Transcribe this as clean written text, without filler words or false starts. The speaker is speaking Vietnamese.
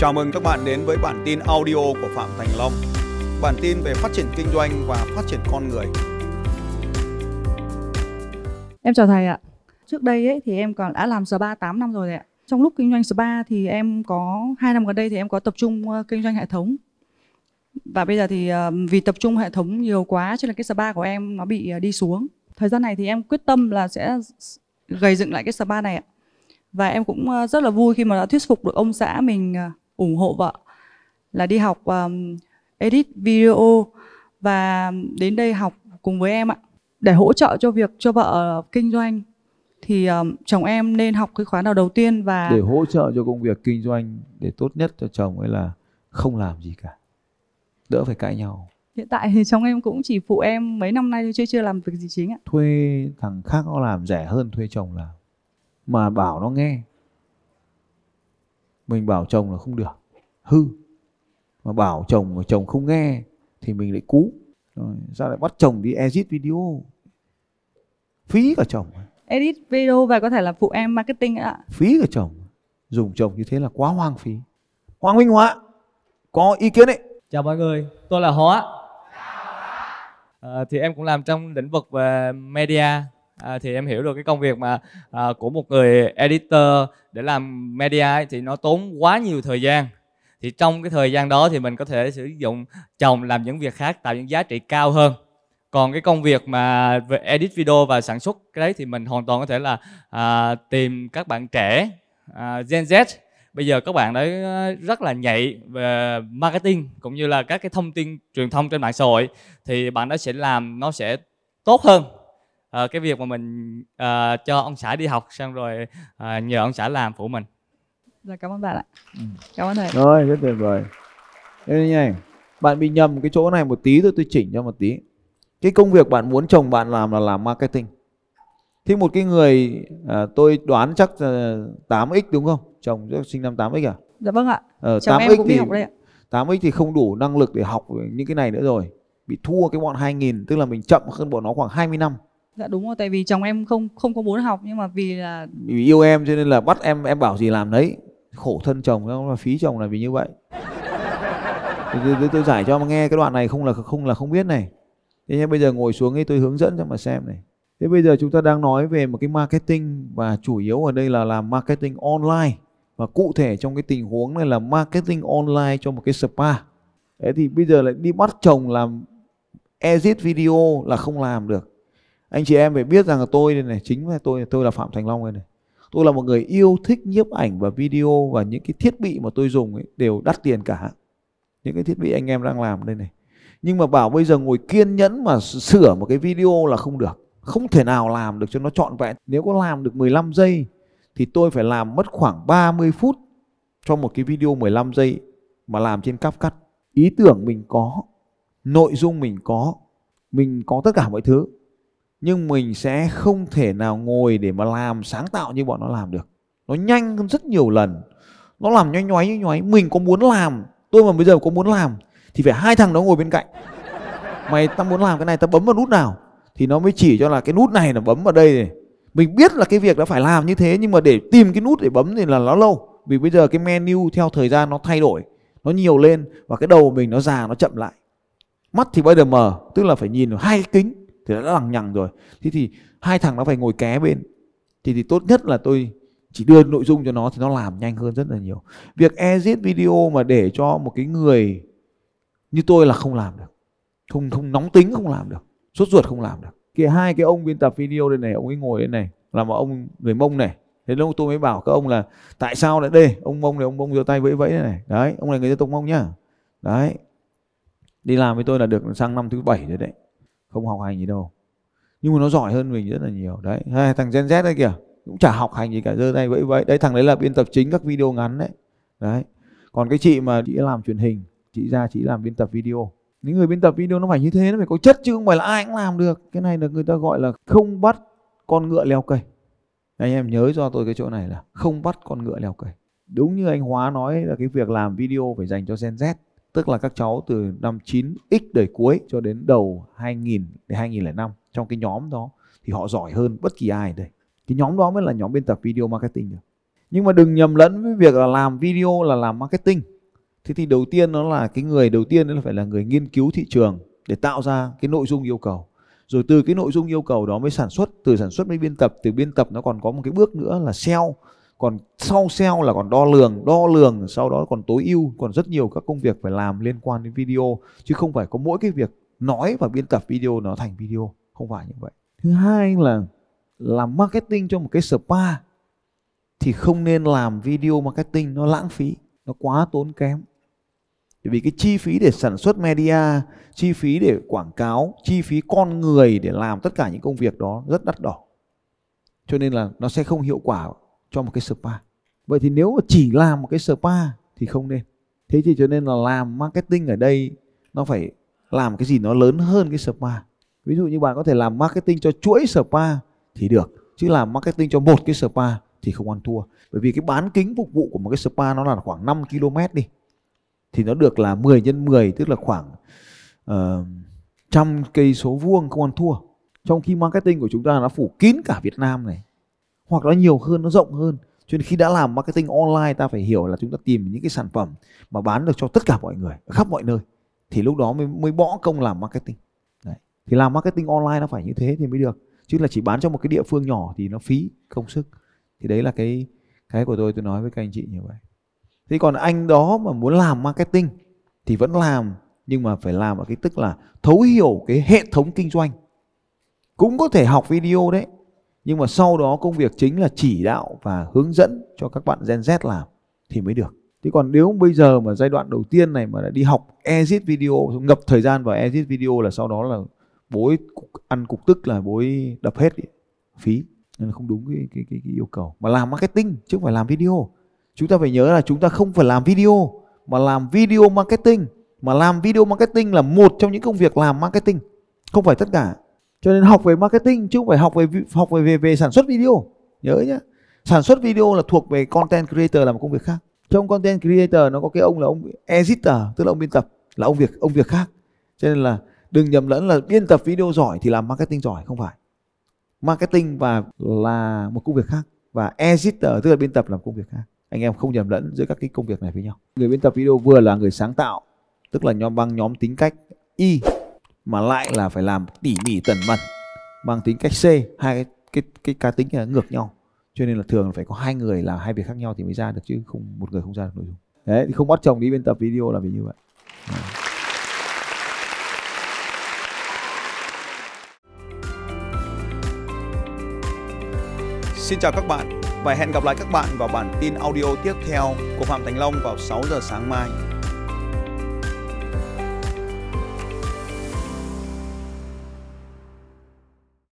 Chào mừng các bạn đến với bản tin audio của Phạm Thành Long. Bản tin về phát triển kinh doanh và phát triển con người. Em chào thầy ạ. Trước đây ấy, thì em còn đã làm spa 8 năm rồi ạ. Trong lúc kinh doanh spa thì em có 2 năm gần đây thì em có tập trung kinh doanh hệ thống. Và bây giờ thì vì tập trung hệ thống nhiều quá cho nên cái spa của em nó bị đi xuống. Thời gian này thì em quyết tâm là sẽ gầy dựng lại cái spa này ạ. Và em cũng rất là vui khi mà đã thuyết phục được ông xã mình ủng hộ vợ là đi học edit video và đến đây học cùng với em ạ. Để hỗ trợ cho việc cho vợ kinh doanh thì chồng em nên học cái khóa nào đầu tiên và... Để hỗ trợ cho công việc kinh doanh để tốt nhất cho chồng ấy là không làm gì cả, đỡ phải cãi nhau. Hiện tại thì chồng em cũng chỉ phụ em mấy năm nay chưa làm việc gì chính ạ. Thuê thằng khác nó làm rẻ hơn thuê chồng làm. Mà bảo nó nghe. Mình bảo chồng là không được, hư. Mà bảo chồng mà chồng không nghe thì mình lại cú. Rồi, sao lại bắt chồng đi edit video? Phí cả chồng. Edit video và có thể là phụ em marketing ạ. Phí cả chồng. Dùng chồng như thế là quá hoang phí. Hoàng Minh Hóa có ý kiến đấy. Chào mọi người, tôi là Hóa. Thì em cũng làm trong lĩnh vực về media. Thì em hiểu được cái công việc mà của một người editor để làm media ấy, thì nó tốn quá nhiều thời gian. Thì trong cái thời gian đó thì mình có thể sử dụng chồng làm những việc khác, tạo những giá trị cao hơn. Còn cái công việc mà về edit video và sản xuất cái đấy thì mình hoàn toàn có thể là tìm các bạn trẻ Gen Z. Bây giờ các bạn đấy rất là nhạy về marketing cũng như là các cái thông tin truyền thông trên mạng xã hội. Thì bạn đó sẽ làm nó sẽ tốt hơn. Cái việc mà mình cho ông xã đi học xong rồi nhờ ông xã làm phụ mình. Rồi, cảm ơn bạn ạ. Cảm ơn thầy. Rồi, rất tuyệt vời. Thế này, bạn bị nhầm cái chỗ này một tí thôi, tôi chỉnh cho một tí. Cái công việc bạn muốn chồng bạn làm là làm marketing. Thì một cái người tôi đoán chắc 8X đúng không? Chồng sinh năm 8X à? Dạ vâng ạ. Chồng em cũng đi học đây ạ. 8X thì không đủ năng lực để học những cái này nữa rồi. Bị thua cái bọn 2000, tức là mình chậm hơn bọn nó khoảng 20 năm. Dạ đúng rồi, tại vì chồng em không có muốn học nhưng mà vì là... Vì yêu em cho nên là bắt em bảo gì làm đấy. Khổ thân chồng, nó là phí chồng là vì như vậy. tôi giải cho mà nghe cái đoạn này không là không biết này. Thế nên bây giờ ngồi xuống ấy tôi hướng dẫn cho mà xem này. Thế bây giờ chúng ta đang nói về một cái marketing và chủ yếu ở đây là làm marketing online. Và cụ thể trong cái tình huống này là marketing online cho một cái spa. Thế thì bây giờ lại đi bắt chồng làm edit video là không làm được. Anh chị em phải biết rằng là tôi đây này, chính là tôi là Phạm Thành Long đây này. Tôi là một người yêu thích nhiếp ảnh và video và những cái thiết bị mà tôi dùng ấy đều đắt tiền cả. Những cái thiết bị anh em đang làm đây này. Nhưng mà bảo bây giờ ngồi kiên nhẫn mà sửa một cái video là không được. Không thể nào làm được cho nó trọn vẹn. Nếu có làm được 15 giây thì tôi phải làm mất khoảng 30 phút cho một cái video 15 giây mà làm trên CapCut. Ý tưởng mình có, nội dung mình có tất cả mọi thứ. Nhưng mình sẽ không thể nào ngồi để mà làm sáng tạo như bọn nó làm được. Nó nhanh hơn rất nhiều lần. Nó làm nhoáy. Mình có muốn làm. Tôi mà bây giờ có muốn làm thì phải 2 thằng nó ngồi bên cạnh. Mày tao muốn làm cái này tao bấm vào nút nào. Thì nó mới chỉ cho là cái nút này là bấm vào đây này. Mình biết là cái việc đã phải làm như thế. Nhưng mà để tìm cái nút để bấm thì là nó lâu. Vì bây giờ cái menu theo thời gian nó thay đổi. Nó nhiều lên. Và cái đầu mình nó già nó chậm lại. Mắt thì bây giờ mờ. Tức là phải nhìn vào 2 cái kính. Thì đã lằng nhằng rồi. Thế thì 2 thằng nó phải ngồi ké bên. Thì tốt nhất là tôi chỉ đưa nội dung cho nó thì nó làm nhanh hơn rất là nhiều. Việc edit video mà để cho một cái người như tôi là không làm được. Không nóng tính không làm được. Sốt ruột không làm được. Kìa 2 cái ông biên tập video đây này, ông ấy ngồi đây này, là một ông người Mông này. Thế lúc tôi mới bảo các ông là tại sao lại đây, ông Mông này, ông Mông giơ tay vẫy vẫy đây này. Đấy, ông này người dân tộc Mông nhá. Đấy. Đi làm với tôi là được sang năm thứ 7 rồi đấy. Không học hành gì đâu. Nhưng mà nó giỏi hơn mình rất là nhiều. Đấy, thằng Gen Z đấy kìa, cũng chả học hành gì cả, giơ tay vẫy vẫy. Đấy, thằng đấy là biên tập chính các video ngắn đấy. Đấy. Còn cái chị mà chị làm truyền hình, chị ra chị làm biên tập video. Những người biên tập video nó phải như thế, nó phải có chất chứ không phải là ai cũng làm được. Cái này là người ta gọi là không bắt con ngựa leo cây. Anh em nhớ cho tôi cái chỗ này là không bắt con ngựa leo cây. Đúng như anh Hóa nói là cái việc làm video phải dành cho Gen Z. Tức là các cháu từ năm 9X đời cuối cho đến đầu 2000 đến 2005. Trong cái nhóm đó thì họ giỏi hơn bất kỳ ai ở đây. Cái nhóm đó mới là nhóm biên tập video marketing được. Nhưng mà đừng nhầm lẫn với việc là làm video là làm marketing. Thế thì đầu tiên nó là cái người đầu tiên là phải là người nghiên cứu thị trường để tạo ra cái nội dung yêu cầu. Rồi từ cái nội dung yêu cầu đó mới sản xuất, từ sản xuất mới biên tập, từ biên tập nó còn có một cái bước nữa là SEO. Còn sau SEO là còn đo lường, sau đó còn tối ưu, còn rất nhiều các công việc phải làm liên quan đến video. Chứ không phải có mỗi cái việc nói và biên tập video nó thành video, không phải như vậy. Thứ hai là làm marketing cho một cái spa thì không nên làm video marketing, nó lãng phí, nó quá tốn kém. Bởi vì cái chi phí để sản xuất media, chi phí để quảng cáo, chi phí con người để làm tất cả những công việc đó rất đắt đỏ. Cho nên là nó sẽ không hiệu quả cho một cái spa. Vậy thì nếu mà chỉ làm một cái spa thì không nên. Thế thì cho nên là làm marketing ở đây nó phải làm cái gì nó lớn hơn cái spa. Ví dụ như bạn có thể làm marketing cho chuỗi spa thì được, chứ làm marketing cho một cái spa thì không ăn thua. Bởi vì cái bán kính phục vụ của một cái spa nó là khoảng 5 km đi, thì nó được là 10 x 10, tức là khoảng 100 cây số vuông, không ăn thua. Trong khi marketing của chúng ta nó phủ kín cả Việt Nam này, hoặc nó nhiều hơn, nó rộng hơn. Cho nên khi đã làm marketing online, ta phải hiểu là chúng ta tìm những cái sản phẩm mà bán được cho tất cả mọi người, khắp mọi nơi, thì lúc đó mới bỏ công làm marketing. Đấy. Thì làm marketing online nó phải như thế thì mới được, chứ là chỉ bán cho một cái địa phương nhỏ thì nó phí công sức. Thì đấy là cái của tôi nói với các anh chị như vậy. Thế còn anh đó mà muốn làm marketing thì vẫn làm, nhưng mà phải làm ở cái tức là thấu hiểu cái hệ thống kinh doanh. Cũng có thể học video đấy, nhưng mà sau đó công việc chính là chỉ đạo và hướng dẫn cho các bạn Gen Z làm thì mới được. Thế còn nếu bây giờ mà giai đoạn đầu tiên này mà đã đi học edit video, ngập thời gian vào edit video là sau đó là bối ăn cục tức, là bối đập hết ý, phí. Nên là không đúng cái yêu cầu. Mà làm marketing chứ không phải làm video. Chúng ta phải nhớ là chúng ta không phải làm video mà làm video marketing. Mà làm video marketing là một trong những công việc làm marketing, không phải tất cả. Cho nên học về marketing chứ không phải học về sản xuất video. Nhớ nhá. Sản xuất video là thuộc về content creator, là một công việc khác. Trong content creator nó có cái ông là ông editor, tức là ông biên tập, là ông việc khác. Cho nên là đừng nhầm lẫn là biên tập video giỏi thì làm marketing giỏi, không phải. Marketing và là một công việc khác, và editor tức là biên tập là một công việc khác. Anh em không nhầm lẫn giữa các cái công việc này với nhau. Người biên tập video vừa là người sáng tạo, tức là nhóm tính cách Y, mà lại là phải làm tỉ mỉ tẩn mẩn, mang tính cách C. Hai cái cá tính là ngược nhau. Cho nên là thường là phải có hai người làm hai việc khác nhau thì mới ra được, chứ không một người không ra được nội dung. Đấy, thì không bắt chồng đi biên tập video là vì như vậy. Xin chào các bạn và hẹn gặp lại các bạn vào bản tin audio tiếp theo của Phạm Thành Long vào 6 giờ sáng mai.